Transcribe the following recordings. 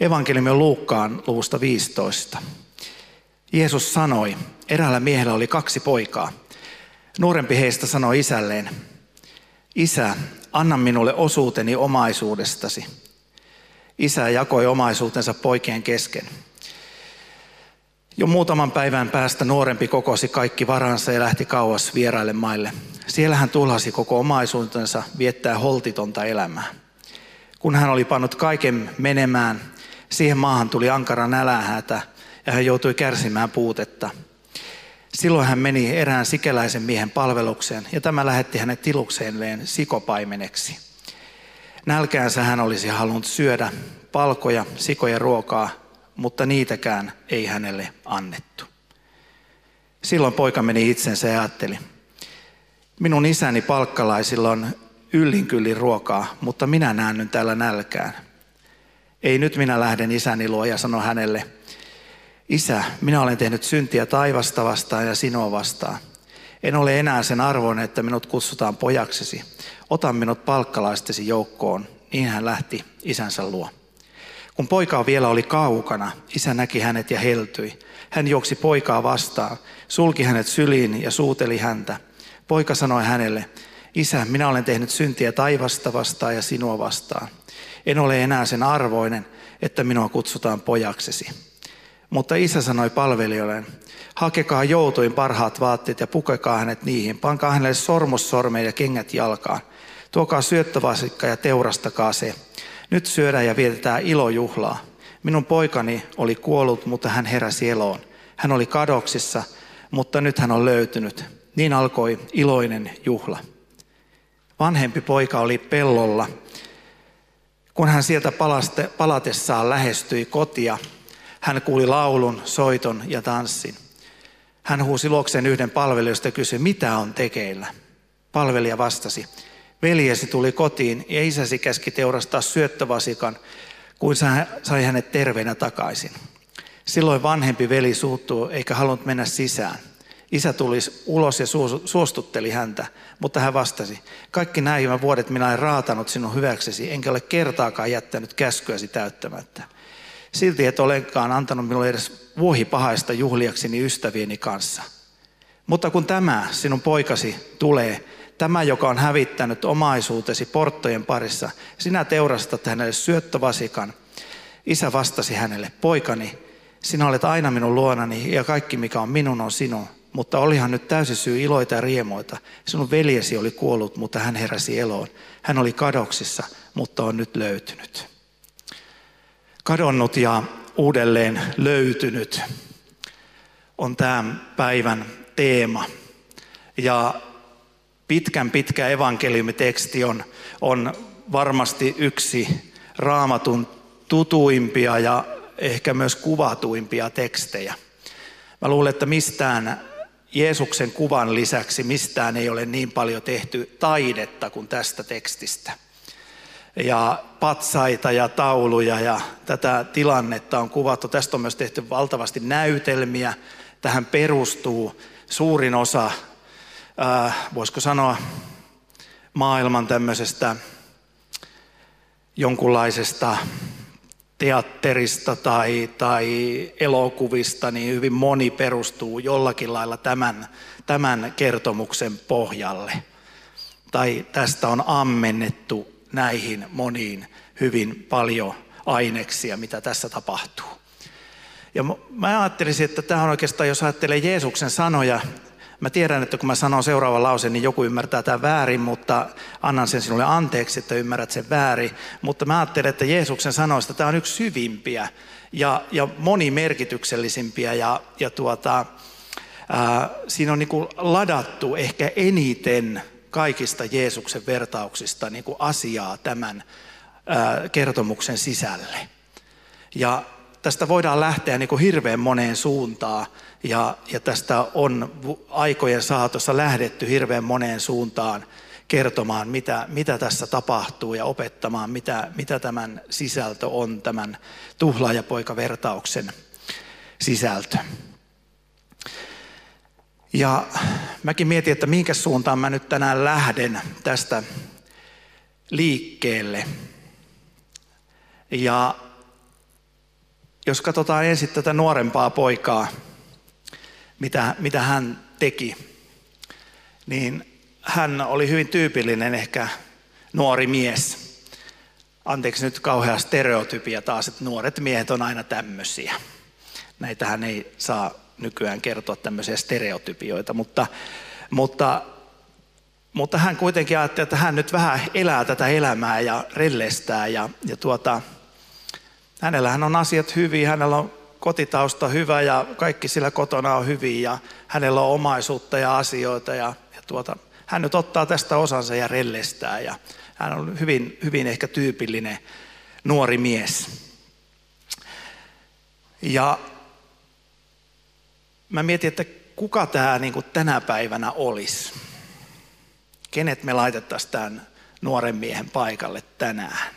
Evankeliumi on Luukkaan luvusta 15. Jeesus sanoi, eräällä miehellä oli 2 poikaa. Nuorempi heistä sanoi isälleen, Isä, anna minulle osuuteni omaisuudestasi. Isä jakoi omaisuutensa poikien kesken. Jo muutaman päivän päästä nuorempi kokosi kaikki varansa ja lähti kauas vieraille maille. Siellä hän tuhlasi koko omaisuutensa viettää holtitonta elämää. Kun hän oli pannut kaiken menemään, siihen maahan tuli ankara nälähätä ja hän joutui kärsimään puutetta. Silloin hän meni erään sikeläisen miehen palvelukseen ja tämä lähetti hänet tilukselleen sikopaimeneksi. Nälkäänsä hän olisi halunnut syödä palkoja, sikojen ruokaa, mutta niitäkään ei hänelle annettu. Silloin poika meni itsensä ja ajatteli, minun isäni palkkalaisilla on yllin kyllin ruokaa, mutta minä näännyn täällä nälkään. Ei nyt minä lähden isäni luo ja sano hänelle, Isä, minä olen tehnyt syntiä taivasta vastaan ja sinua vastaan. En ole enää sen arvoinen, että minut kutsutaan pojaksesi. Ota minut palkkalaistesi joukkoon. Niin hän lähti isänsä luo. Kun poika vielä oli kaukana, isä näki hänet ja heltyi. Hän juoksi poikaa vastaan, sulki hänet syliin ja suuteli häntä. Poika sanoi hänelle, Isä, minä olen tehnyt syntiä taivasta vastaan ja sinua vastaan. En ole enää sen arvoinen, että minua kutsutaan pojaksesi. Mutta isä sanoi palvelijoilleen, hakekaa joutuin parhaat vaatteet ja pukekaa hänet niihin. Pankaa hänelle sormus sormeen ja kengät jalkaan. Tuokaa syöttövasikka ja teurastakaa se. Nyt syödään ja vietetään ilojuhlaa. Minun poikani oli kuollut, mutta hän heräsi eloon. Hän oli kadoksissa, mutta nyt hän on löytynyt. Niin alkoi iloinen juhla. Vanhempi poika oli pellolla. Kun hän sieltä palatessaan lähestyi kotia, hän kuuli laulun, soiton ja tanssin. Hän huusi luokseen yhden palvelijoista ja kysyi, mitä on tekeillä? Palvelija vastasi, veljesi tuli kotiin ja isäsi käski teurastaa syöttövasikan, kun sai hänet terveenä takaisin. Silloin vanhempi veli suuttui eikä halunnut mennä sisään. Isä tuli ulos ja suostutteli häntä, mutta hän vastasi, kaikki nämä vuodet minä olen raatanut sinun hyväksesi, enkä ole kertaakaan jättänyt käskyäsi täyttämättä. Silti et olekaan antanut minulle edes vuohipahaista juhliakseni ystävieni kanssa. Mutta kun tämä sinun poikasi tulee, tämä joka on hävittänyt omaisuutesi porttojen parissa, sinä teurastat hänelle syöttövasikan. Isä vastasi hänelle, poikani, sinä olet aina minun luonani ja kaikki mikä on minun on sinun. Mutta olihan nyt täysi syy iloita ja riemoita. Sinun veljesi oli kuollut, mutta hän heräsi eloon. Hän oli kadoksissa, mutta on nyt löytynyt. Kadonnut ja uudelleen löytynyt on tämän päivän teema. Ja pitkä evankeliumiteksti on varmasti yksi Raamatun tutuimpia ja ehkä myös kuvatuimpia tekstejä. Mä luulen, että mistään Jeesuksen kuvan lisäksi mistään ei ole niin paljon tehty taidetta kuin tästä tekstistä. Ja patsaita ja tauluja ja tätä tilannetta on kuvattu. Tästä on myös tehty valtavasti näytelmiä. Tähän perustuu suurin osa, voisiko sanoa, maailman tämmöisestä jonkunlaisesta teatterista tai elokuvista, niin hyvin moni perustuu jollakin lailla tämän kertomuksen pohjalle. Tai tästä on ammennettu näihin moniin hyvin paljon aineksia, mitä tässä tapahtuu. Ja mä ajattelisin, että tämä on oikeastaan, jos ajattelee Jeesuksen sanoja, mä tiedän, että kun mä sanon seuraavan lauseen, niin joku ymmärtää tämän väärin, mutta annan sen sinulle anteeksi, että ymmärrät sen väärin. Mutta mä ajattelen, että Jeesuksen sanoista tämä on yksi syvimpiä ja monimerkityksellisimpiä ja siinä on niin kuin ladattu ehkä eniten kaikista Jeesuksen vertauksista niin kuin asiaa tämän kertomuksen sisälle. Ja tästä voidaan lähteä niin kuin hirveän moneen suuntaan ja tästä on aikojen saatossa lähdetty hirveän moneen suuntaan kertomaan, mitä tässä tapahtuu ja opettamaan, mitä tämän sisältö on, tämän tuhlaajapoikavertauksen sisältö. Ja mäkin mietin, että minkä suuntaan mä nyt tänään lähden tästä liikkeelle. Ja jos katsotaan ensin tätä nuorempaa poikaa, mitä hän teki, niin hän oli hyvin tyypillinen ehkä nuori mies. Anteeksi nyt kauhea stereotypia taas, että nuoret miehet on aina tämmöisiä. Näitähän ei saa nykyään kertoa tämmöisiä stereotypioita, mutta hän kuitenkin ajatteli, että hän nyt vähän elää tätä elämää ja rellestää ja hänellähän on asiat hyvin, hänellä on kotitausta hyvä ja kaikki sillä kotona on hyvin ja hänellä on omaisuutta ja asioita ja hän nyt ottaa tästä osansa ja rellestää ja hän on hyvin, hyvin ehkä tyypillinen nuori mies. Ja mä mietin, että kuka tämä niin kuin tänä päivänä olisi? Kenet me laitettaisiin tämän nuoren miehen paikalle tänään?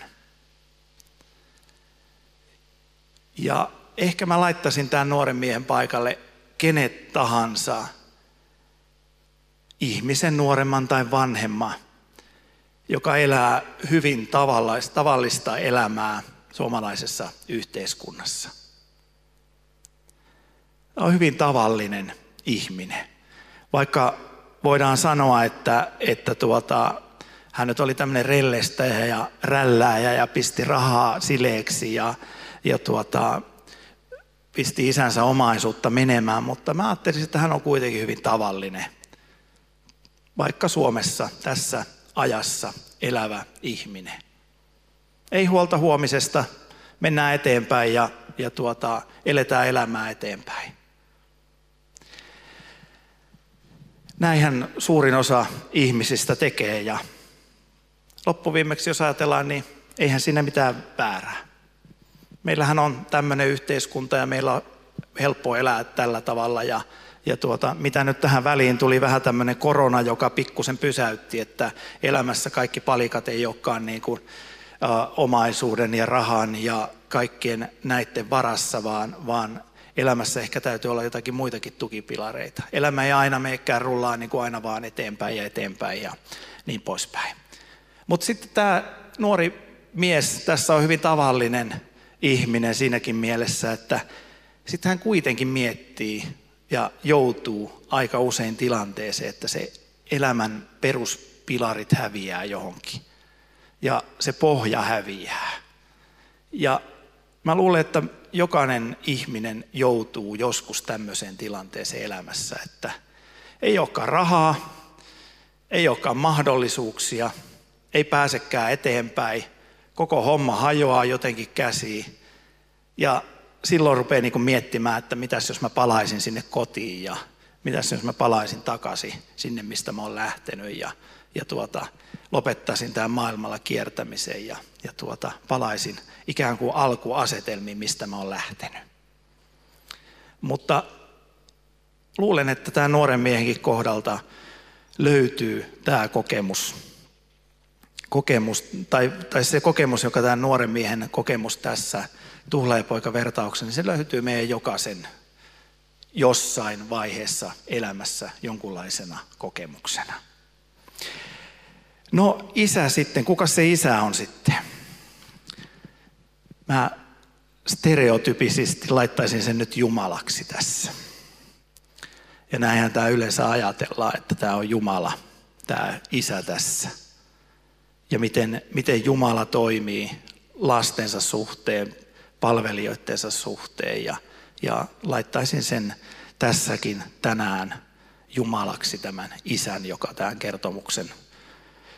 Ja ehkä mä laittaisin tämän nuoren miehen paikalle kenet tahansa, ihmisen nuoremman tai vanhemman, joka elää hyvin tavallista elämää suomalaisessa yhteiskunnassa. On hyvin tavallinen ihminen, vaikka voidaan sanoa, että hän nyt oli tämmöinen rellestäjä ja rällääjä ja pisti rahaa sileeksi ja pisti isänsä omaisuutta menemään, mutta mä ajattelin, että hän on kuitenkin hyvin tavallinen, vaikka Suomessa tässä ajassa elävä ihminen. Ei huolta huomisesta, mennään eteenpäin ja eletään elämää eteenpäin. Näinhän suurin osa ihmisistä tekee ja loppuviimeksi jos ajatellaan, niin eihän siinä mitään väärää. Meillähän on tämmöinen yhteiskunta ja meillä on helppo elää tällä tavalla ja mitä nyt tähän väliin tuli vähän tämmöinen korona, joka pikkusen pysäytti, että elämässä kaikki palikat ei olekaan niin kuin omaisuuden ja rahan ja kaikkien näiden varassa, vaan elämässä ehkä täytyy olla jotakin muitakin tukipilareita. Elämä ei aina menekään rullaa niin kuin aina vaan eteenpäin ja eteenpäin ja niin poispäin. Mutta sitten tämä nuori mies tässä on hyvin tavallinen ihminen siinäkin mielessä, että sitten hän kuitenkin miettii ja joutuu aika usein tilanteeseen, että se elämän peruspilarit häviää johonkin ja se pohja häviää. Ja mä luulen, että jokainen ihminen joutuu joskus tämmöiseen tilanteeseen elämässä, että ei olekaan rahaa, ei olekaan mahdollisuuksia, ei pääsekään eteenpäin, koko homma hajoaa jotenkin käsiin ja silloin rupeaa niin kuin miettimään, että mitäs jos mä palaisin sinne kotiin ja mitäs jos mä palaisin takaisin sinne, mistä mä oon lähtenyt ja lopettaisin tämän maailmalla kiertämisen ja palaisin ikään kuin alkuasetelmiin, mistä mä oon lähtenyt. Mutta luulen, että tämä nuoren miehenkin kohdalta löytyy tämä kokemus, tai se kokemus, joka tämän nuoren miehen kokemus tässä tuhlaajapoikavertauksessa, niin se löytyy meidän jokaisen jossain vaiheessa elämässä jonkunlaisena kokemuksena. No isä sitten, kuka se isä on sitten? Mä stereotypisesti laittaisin sen nyt Jumalaksi tässä. Ja näinhän tämä yleensä ajatellaan, että tämä on Jumala, tämä isä tässä. Ja miten Jumala toimii lastensa suhteen, palvelijoittensa suhteen ja laittaisin sen tässäkin tänään Jumalaksi tämän isän, joka tämän kertomuksen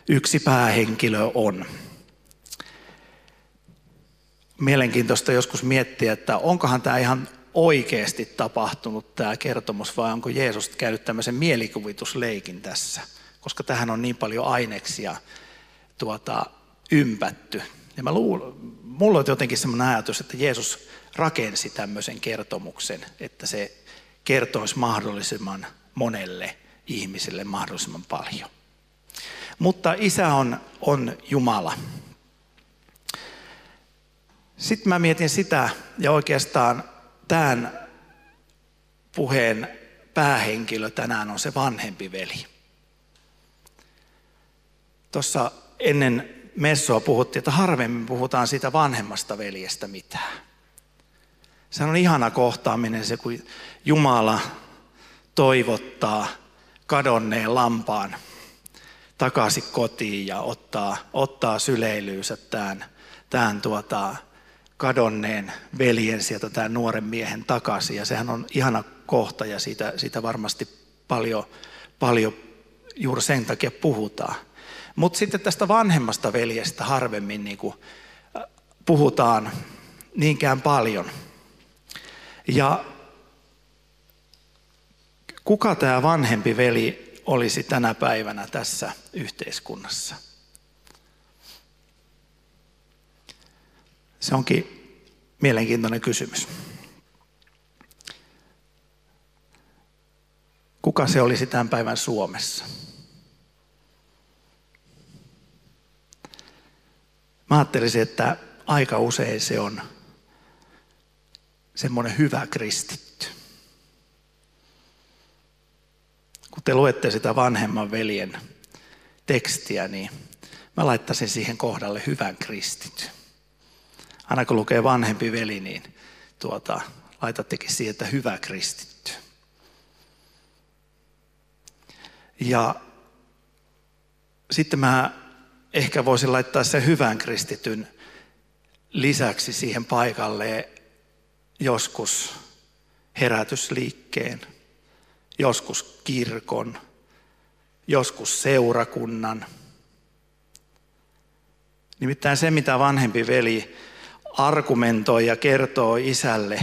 yksi päähenkilö on. Mielenkiintoista joskus miettiä, että onkohan tämä ihan oikeasti tapahtunut tämä kertomus vai onko Jeesus käynyt tämmöisen mielikuvitusleikin tässä, koska tähän on niin paljon aineksia ympätty Ja mulla on jotenkin semmoinen ajatus, että Jeesus rakensi tämmöisen kertomuksen, että se kertoisi mahdollisimman monelle ihmiselle mahdollisimman paljon. Mutta Isä on Jumala. Sitten mä mietin sitä, ja oikeastaan tämän puheen päähenkilö tänään on se vanhempi veli. Tuossa ennen messoa puhuttiin, että harvemmin puhutaan siitä vanhemmasta veljestä mitään. Se on ihana kohtaaminen se, kun Jumala toivottaa kadonneen lampaan takaisin kotiin ja ottaa syleilyynsä tämän kadonneen veljen sieltä, tämän nuoren miehen takaisin. Ja sehän on ihana kohta ja siitä varmasti paljon juuri sen takia puhutaan. Mutta sitten tästä vanhemmasta veljestä harvemmin niinku puhutaan niinkään paljon. Ja kuka tämä vanhempi veli olisi tänä päivänä tässä yhteiskunnassa? Se onkin mielenkiintoinen kysymys. Kuka se olisi tämän päivän Suomessa? Mä ajattelisin, että aika usein se on semmoinen hyvä kristitty. Kun te luette sitä vanhemman veljen tekstiä, niin mä laittaisin siihen kohdalle hyvän kristitty. Aina kun lukee vanhempi veli, niin laitattekin siihen, että hyvä kristitty. Ja sitten mä ehkä voisin laittaa sen hyvän kristityn lisäksi siihen paikalle joskus herätysliikkeen, joskus kirkon, joskus seurakunnan. Nimittäin se, mitä vanhempi veli argumentoi ja kertoo isälle,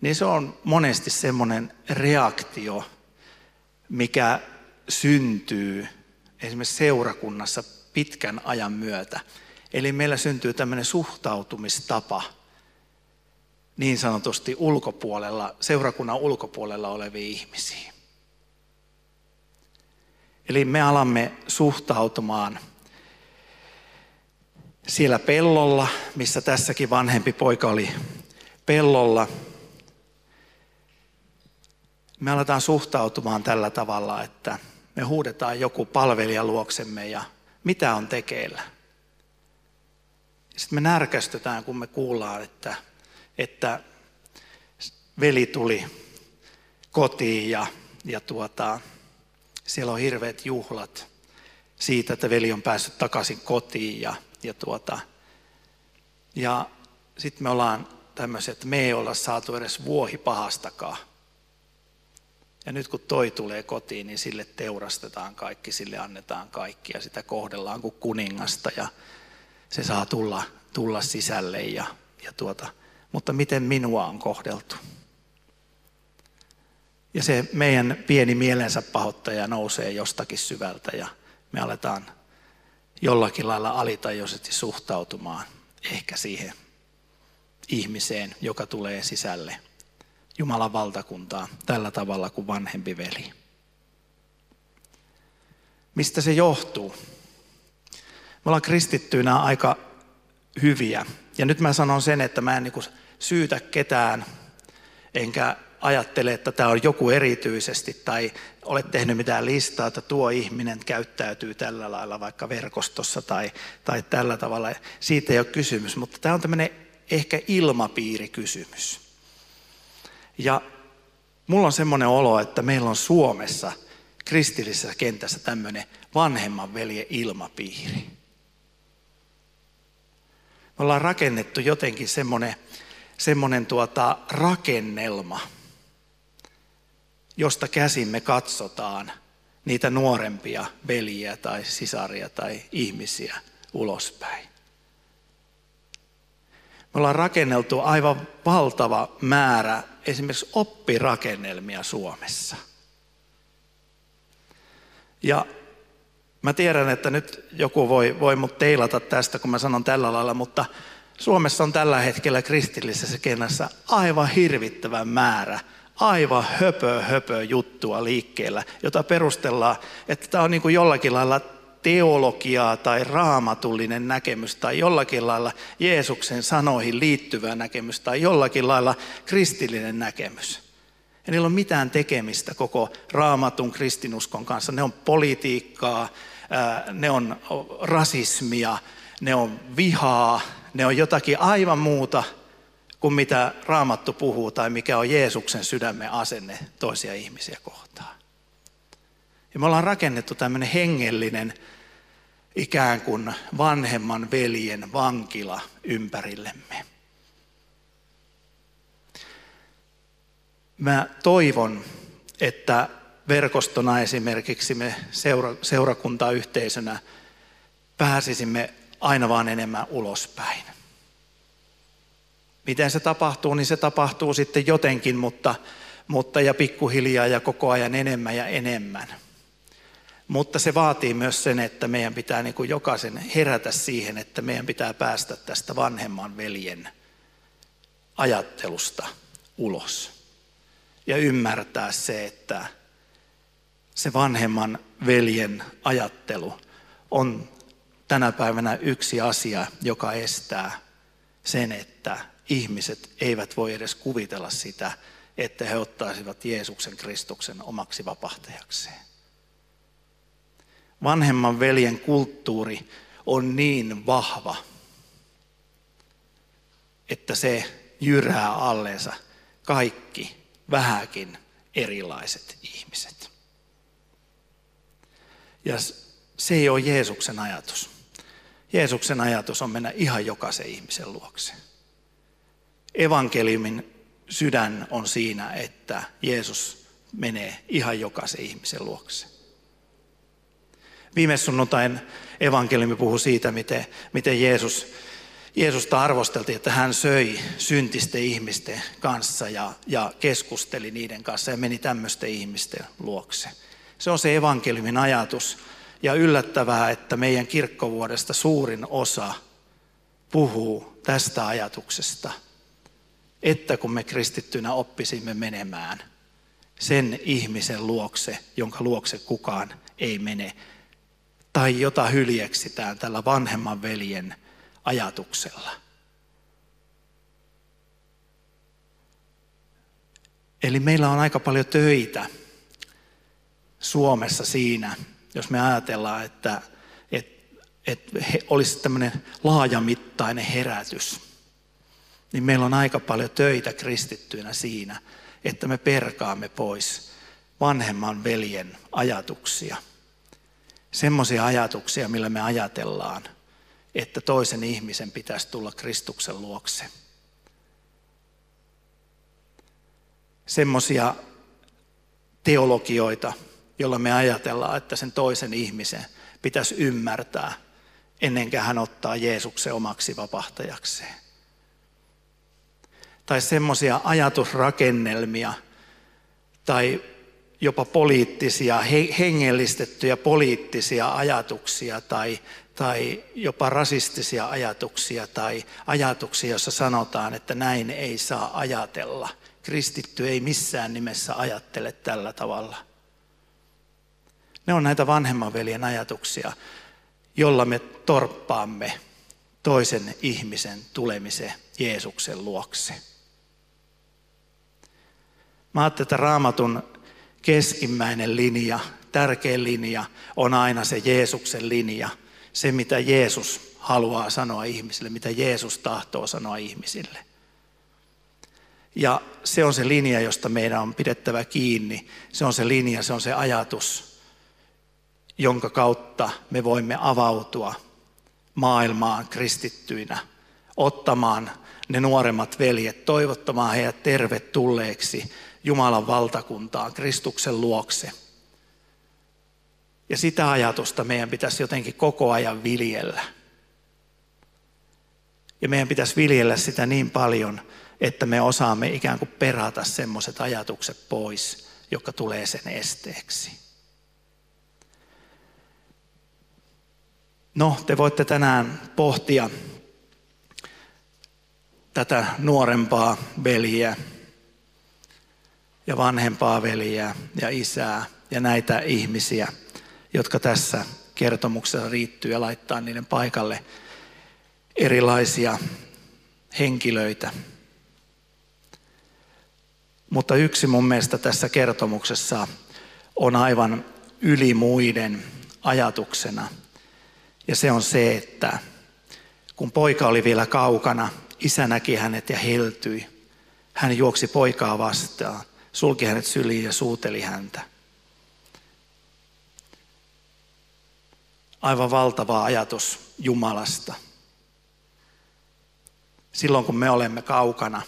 niin se on monesti semmoinen reaktio, mikä syntyy esimerkiksi seurakunnassa pitkän ajan myötä. Eli meillä syntyy tämmöinen suhtautumistapa niin sanotusti ulkopuolella, seurakunnan ulkopuolella oleviin ihmisiin. Eli me alamme suhtautumaan siellä pellolla, missä tässäkin vanhempi poika oli pellolla. Me aletaan suhtautumaan tällä tavalla, että me huudetaan joku palvelija luoksemme ja mitä on tekeillä. Sitten me närkästytään, kun me kuullaan, että veli tuli kotiin ja siellä on hirveät juhlat siitä, että veli on päässyt takaisin kotiin ja sitten me ollaan tämmöiset, että me ei olla saatu edes vuohi pahastakaan. Ja nyt kun toi tulee kotiin, niin sille teurastetaan kaikki, sille annetaan kaikki ja sitä kohdellaan kuin kuningasta ja se saa tulla sisälle mutta miten minua on kohdeltu? Ja se meidän pieni mielensä pahoittaja nousee jostakin syvältä ja me aletaan jollakin lailla alitajuisesti suhtautumaan ehkä siihen ihmiseen, joka tulee sisälle Jumalan valtakuntaa tällä tavalla kuin vanhempi veli. Mistä se johtuu? Me ollaan kristittyinä aika hyviä. Ja nyt mä sanon sen, että mä en syytä ketään, enkä ajattele, että tämä on joku erityisesti tai olet tehnyt mitään listaa, että tuo ihminen käyttäytyy tällä lailla vaikka verkostossa tai tällä tavalla. Siitä ei ole kysymys, mutta tämä on tämmöinen ehkä ilmapiirikysymys. Ja mulla on semmoinen olo, että meillä on Suomessa kristillisessä kentässä tämmöinen vanhemman veljen ilmapiiri. Me ollaan rakennettu jotenkin semmoinen rakennelma, josta käsin me katsotaan niitä nuorempia veljiä tai sisaria tai ihmisiä ulospäin. Me ollaan rakenneltu aivan valtava määrä esimerkiksi oppirakennelmia Suomessa. Ja Mä tiedän, että nyt joku voi mut teilata tästä, kun mä sanon tällä lailla, mutta Suomessa on tällä hetkellä kristillisessä kenässä aivan hirvittävä määrä, aivan höpö juttua liikkeellä, jota perustellaan, että tämä on niin kuin jollakin lailla teologiaa tai raamatullinen näkemys tai jollakin lailla Jeesuksen sanoihin liittyvä näkemys tai jollakin lailla kristillinen näkemys. Ja niillä on mitään tekemistä koko raamatun kristinuskon kanssa. Ne on politiikkaa, ne on rasismia, ne on vihaa, ne on jotakin aivan muuta kuin mitä raamattu puhuu tai mikä on Jeesuksen sydämen asenne toisia ihmisiä kohtaan. Ja me ollaan rakennettu tämmöinen hengellinen ikään kuin vanhemman veljen vankila ympärillemme. Mä toivon, että verkostona esimerkiksi me seurakuntayhteisönä pääsisimme aina vaan enemmän ulospäin. Miten se tapahtuu, niin se tapahtuu sitten jotenkin, mutta ja pikkuhiljaa ja koko ajan enemmän ja enemmän. Mutta se vaatii myös sen, että meidän pitää niin kuin jokaisen herätä siihen, että meidän pitää päästä tästä vanhemman veljen ajattelusta ulos. Ja ymmärtää se, että se vanhemman veljen ajattelu on tänä päivänä yksi asia, joka estää sen, että ihmiset eivät voi edes kuvitella sitä, että he ottaisivat Jeesuksen Kristuksen omaksi vapahtajakseen. Vanhemman veljen kulttuuri on niin vahva, että se jyrää alleensa kaikki vähäkin erilaiset ihmiset. Ja se ei ole Jeesuksen ajatus. Jeesuksen ajatus on mennä ihan jokaisen ihmisen luokse. Evankeliumin sydän on siinä, että Jeesus menee ihan jokaisen ihmisen luokse. Viime sunnuntain evankeliumi puhui siitä, miten Jeesusta arvosteltiin, että hän söi syntisten ihmisten kanssa ja keskusteli niiden kanssa ja meni tämmöisten ihmisten luokse. Se on se evankeliumin ajatus ja yllättävää, että meidän kirkkovuodesta suurin osa puhuu tästä ajatuksesta, että kun me kristittynä oppisimme menemään sen ihmisen luokse, jonka luokse kukaan ei mene tai jota hyljeksitään tällä vanhemman veljen ajatuksella. Eli meillä on aika paljon töitä Suomessa siinä, jos me ajatellaan, että olisi tämmöinen laajamittainen herätys, niin meillä on aika paljon töitä kristittyinä siinä, että me perkaamme pois vanhemman veljen ajatuksia. Semmoisia ajatuksia, millä me ajatellaan, että toisen ihmisen pitäisi tulla Kristuksen luokse. Semmoisia teologioita, joilla me ajatellaan, että sen toisen ihmisen pitäisi ymmärtää, ennen kuin hän ottaa Jeesuksen omaksi vapahtajakseen. Tai semmoisia ajatusrakennelmia tai jopa poliittisia, hengellistettyjä poliittisia ajatuksia tai jopa rasistisia ajatuksia tai ajatuksia, joissa sanotaan, että näin ei saa ajatella. Kristitty ei missään nimessä ajattele tällä tavalla. Ne on näitä vanhemman veljen ajatuksia, jolla me torppaamme toisen ihmisen tulemisen Jeesuksen luokse. Mä ajattelin, että Raamatun keskimmäinen linja, tärkein linja on aina se Jeesuksen linja. Se, mitä Jeesus haluaa sanoa ihmisille, mitä Jeesus tahtoo sanoa ihmisille. Ja se on se linja, josta meidän on pidettävä kiinni. Se on se linja, se on se ajatus, jonka kautta me voimme avautua maailmaan kristittyinä, ottamaan ne nuoremmat veljet, toivottamaan heidät tervetulleeksi Jumalan valtakuntaan, Kristuksen luokse. Ja sitä ajatusta meidän pitäisi jotenkin koko ajan viljellä. Ja meidän pitäisi viljellä sitä niin paljon, että me osaamme ikään kuin perata semmoiset ajatukset pois, jotka tulee sen esteeksi. No, te voitte tänään pohtia tätä nuorempaa veljeä ja vanhempaa veljeä ja isää ja näitä ihmisiä, jotka tässä kertomuksessa riittyy, ja laittaa niiden paikalle erilaisia henkilöitä. Mutta yksi mun mielestä tässä kertomuksessa on aivan yli muiden ajatuksena. Ja se on se, että kun poika oli vielä kaukana, isä näki hänet ja heltyi. Hän juoksi poikaa vastaan, sulki hänet syliin ja suuteli häntä. Aivan valtava ajatus Jumalasta. Silloin kun me olemme kaukana,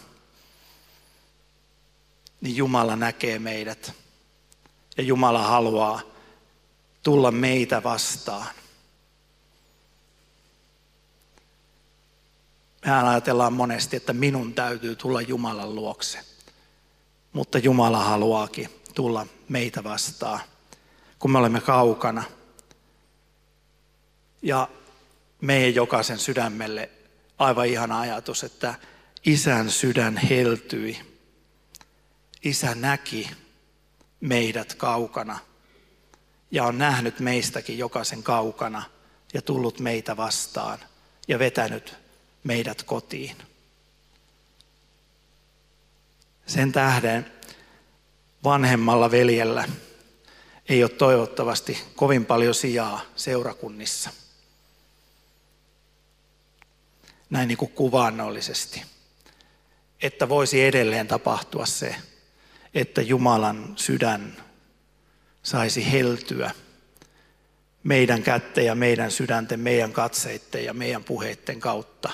niin Jumala näkee meidät. Ja Jumala haluaa tulla meitä vastaan. Mehän ajatellaan monesti, että minun täytyy tulla Jumalan luokse. Mutta Jumala haluaakin tulla meitä vastaan, kun me olemme kaukana. Ja meidän jokaisen sydämelle aivan ihana ajatus, että isän sydän heltyi. Isä näki meidät kaukana ja on nähnyt meistäkin jokaisen kaukana ja tullut meitä vastaan ja vetänyt meidät kotiin. Sen tähden vanhemmalla veljellä ei ole toivottavasti kovin paljon sijaa seurakunnissa. Näin niin kuin kuvaannollisesti, että voisi edelleen tapahtua se, että Jumalan sydän saisi heltyä meidän kätten ja meidän sydänten, meidän katseitten ja meidän puheitten kautta.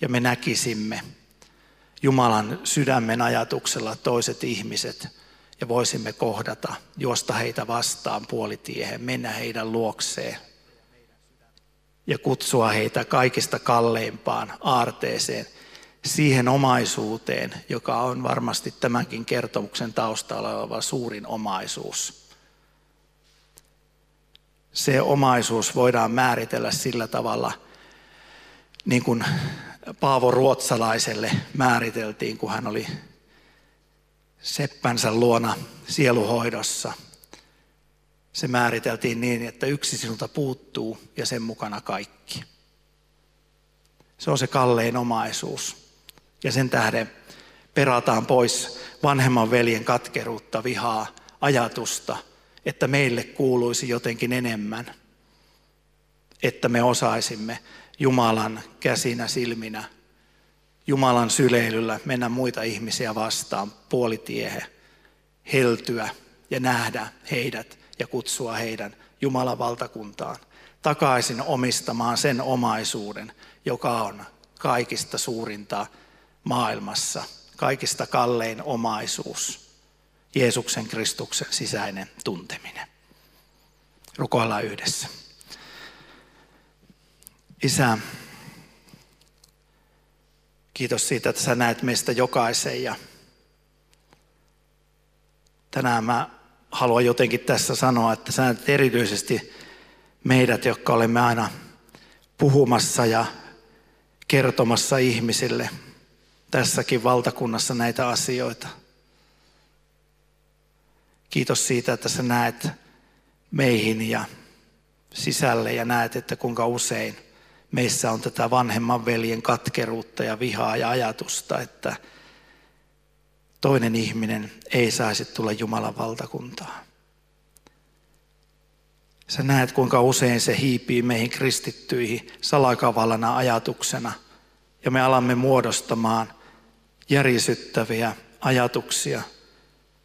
Ja me näkisimme Jumalan sydämen ajatuksella toiset ihmiset ja voisimme kohdata, juosta heitä vastaan puolitiehen, mennä heidän luokseen ja kutsua heitä kaikista kalleimpaan aarteeseen, siihen omaisuuteen, joka on varmasti tämänkin kertomuksen taustalla oleva suurin omaisuus. Se omaisuus voidaan määritellä sillä tavalla, niin kuin Paavo Ruotsalaiselle määriteltiin, kun hän oli seppänsä luona sieluhoidossa. Se määriteltiin niin, että yksi sinulta puuttuu ja sen mukana kaikki. Se on se kallein omaisuus. Ja sen tähden perataan pois vanhemman veljen katkeruutta, vihaa, ajatusta, että meille kuuluisi jotenkin enemmän. Että me osaisimme Jumalan käsinä, silminä, Jumalan syleilyllä mennä muita ihmisiä vastaan puolitiehen, heltyä ja nähdä heidät ja kutsua heidän Jumalan valtakuntaan takaisin omistamaan sen omaisuuden, joka on kaikista suurinta maailmassa, kaikista kallein omaisuus, Jeesuksen Kristuksen sisäinen tunteminen. Rukoillaan yhdessä. Isä, kiitos siitä, että sä näet meistä jokaisen, ja tänään mä haluan jotenkin tässä sanoa, että sä näet erityisesti meidät, jotka olemme aina puhumassa ja kertomassa ihmisille tässäkin valtakunnassa näitä asioita. Kiitos siitä, että sä näet meihin ja sisälle ja näet, että kuinka usein meissä on tätä vanhemman veljen katkeruutta ja vihaa ja ajatusta, että toinen ihminen ei saisi tulla Jumalan valtakuntaan. Sä näet, kuinka usein se hiipii meihin kristittyihin salakavalana ajatuksena, ja me alamme muodostamaan järisyttäviä ajatuksia,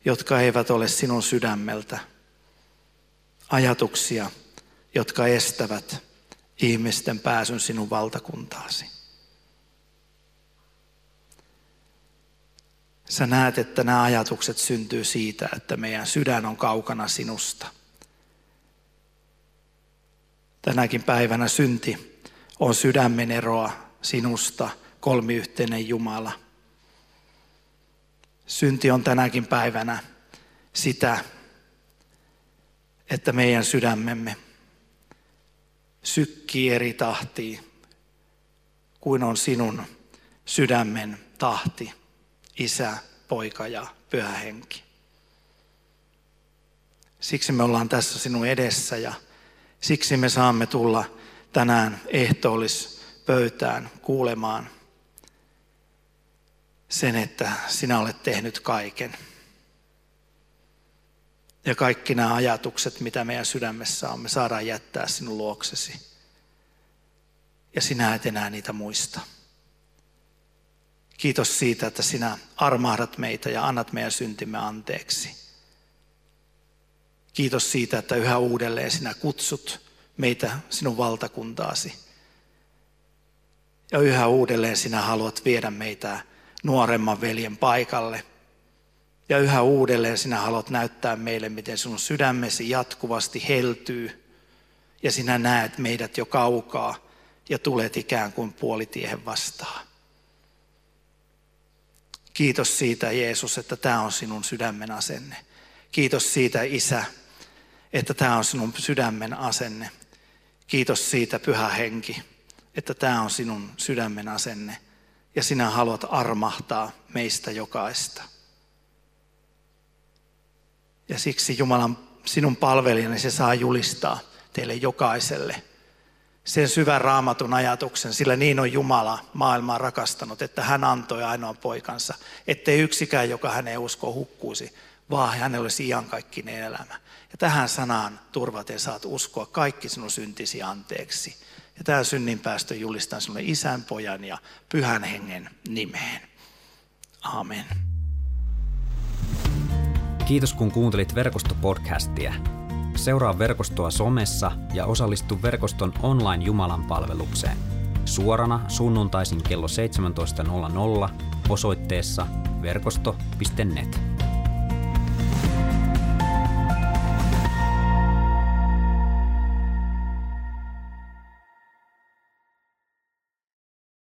jotka eivät ole sinun sydämeltä. Ajatuksia, jotka estävät ihmisten pääsyn sinun valtakuntaasi. Sä näet, että nämä ajatukset syntyy siitä, että meidän sydän on kaukana sinusta. Tänäkin päivänä synti on sydämen eroa sinusta, kolmiyhteinen Jumala. Synti on tänäkin päivänä sitä, että meidän sydämemme sykkii eri tahtiin kuin on sinun sydämen tahti, Isä, Poika ja Pyhä Henki. Siksi me ollaan tässä sinun edessä ja siksi me saamme tulla tänään ehtoollispöytään kuulemaan sen, että sinä olet tehnyt kaiken. Ja kaikki nämä ajatukset, mitä meidän sydämessä on, me saadaan jättää sinun luoksesi. Ja sinä et enää niitä muista. Kiitos siitä, että sinä armahdat meitä ja annat meidän syntimme anteeksi. Kiitos siitä, että yhä uudelleen sinä kutsut meitä sinun valtakuntaasi. Ja yhä uudelleen sinä haluat viedä meitä nuoremman veljen paikalle. Ja yhä uudelleen sinä haluat näyttää meille, miten sinun sydämesi jatkuvasti heltyy. Ja sinä näet meidät jo kaukaa ja tulet ikään kuin puolitiehen vastaan. Kiitos siitä, Jeesus, että tämä on sinun sydämen asenne. Kiitos siitä, Isä, että tämä on sinun sydämen asenne. Kiitos siitä, Pyhä Henki, että tämä on sinun sydämen asenne. Ja sinä haluat armahtaa meistä jokaista. Ja siksi Jumalan, sinun palvelijani, se saa julistaa teille jokaiselle sen syvän Raamatun ajatuksen, sillä niin on Jumala maailmaa rakastanut, että hän antoi ainoan poikansa, ettei yksikään, joka häneen uskoo, hukkuisi, vaan hänellä olisi iankaikkinen elämä. Ja tähän sanaan turvaten saat uskoa kaikki sinun syntisi anteeksi. Ja tämän synninpäästön julistan sinulle Isän, Pojan ja Pyhän Hengen nimeen. Aamen. Kiitos kun kuuntelit Verkosto-podcastia. Seuraa Verkostoa somessa ja osallistu Verkoston online jumalanpalvelukseen. Suorana sunnuntaisin kello 17.00 osoitteessa verkosto.net.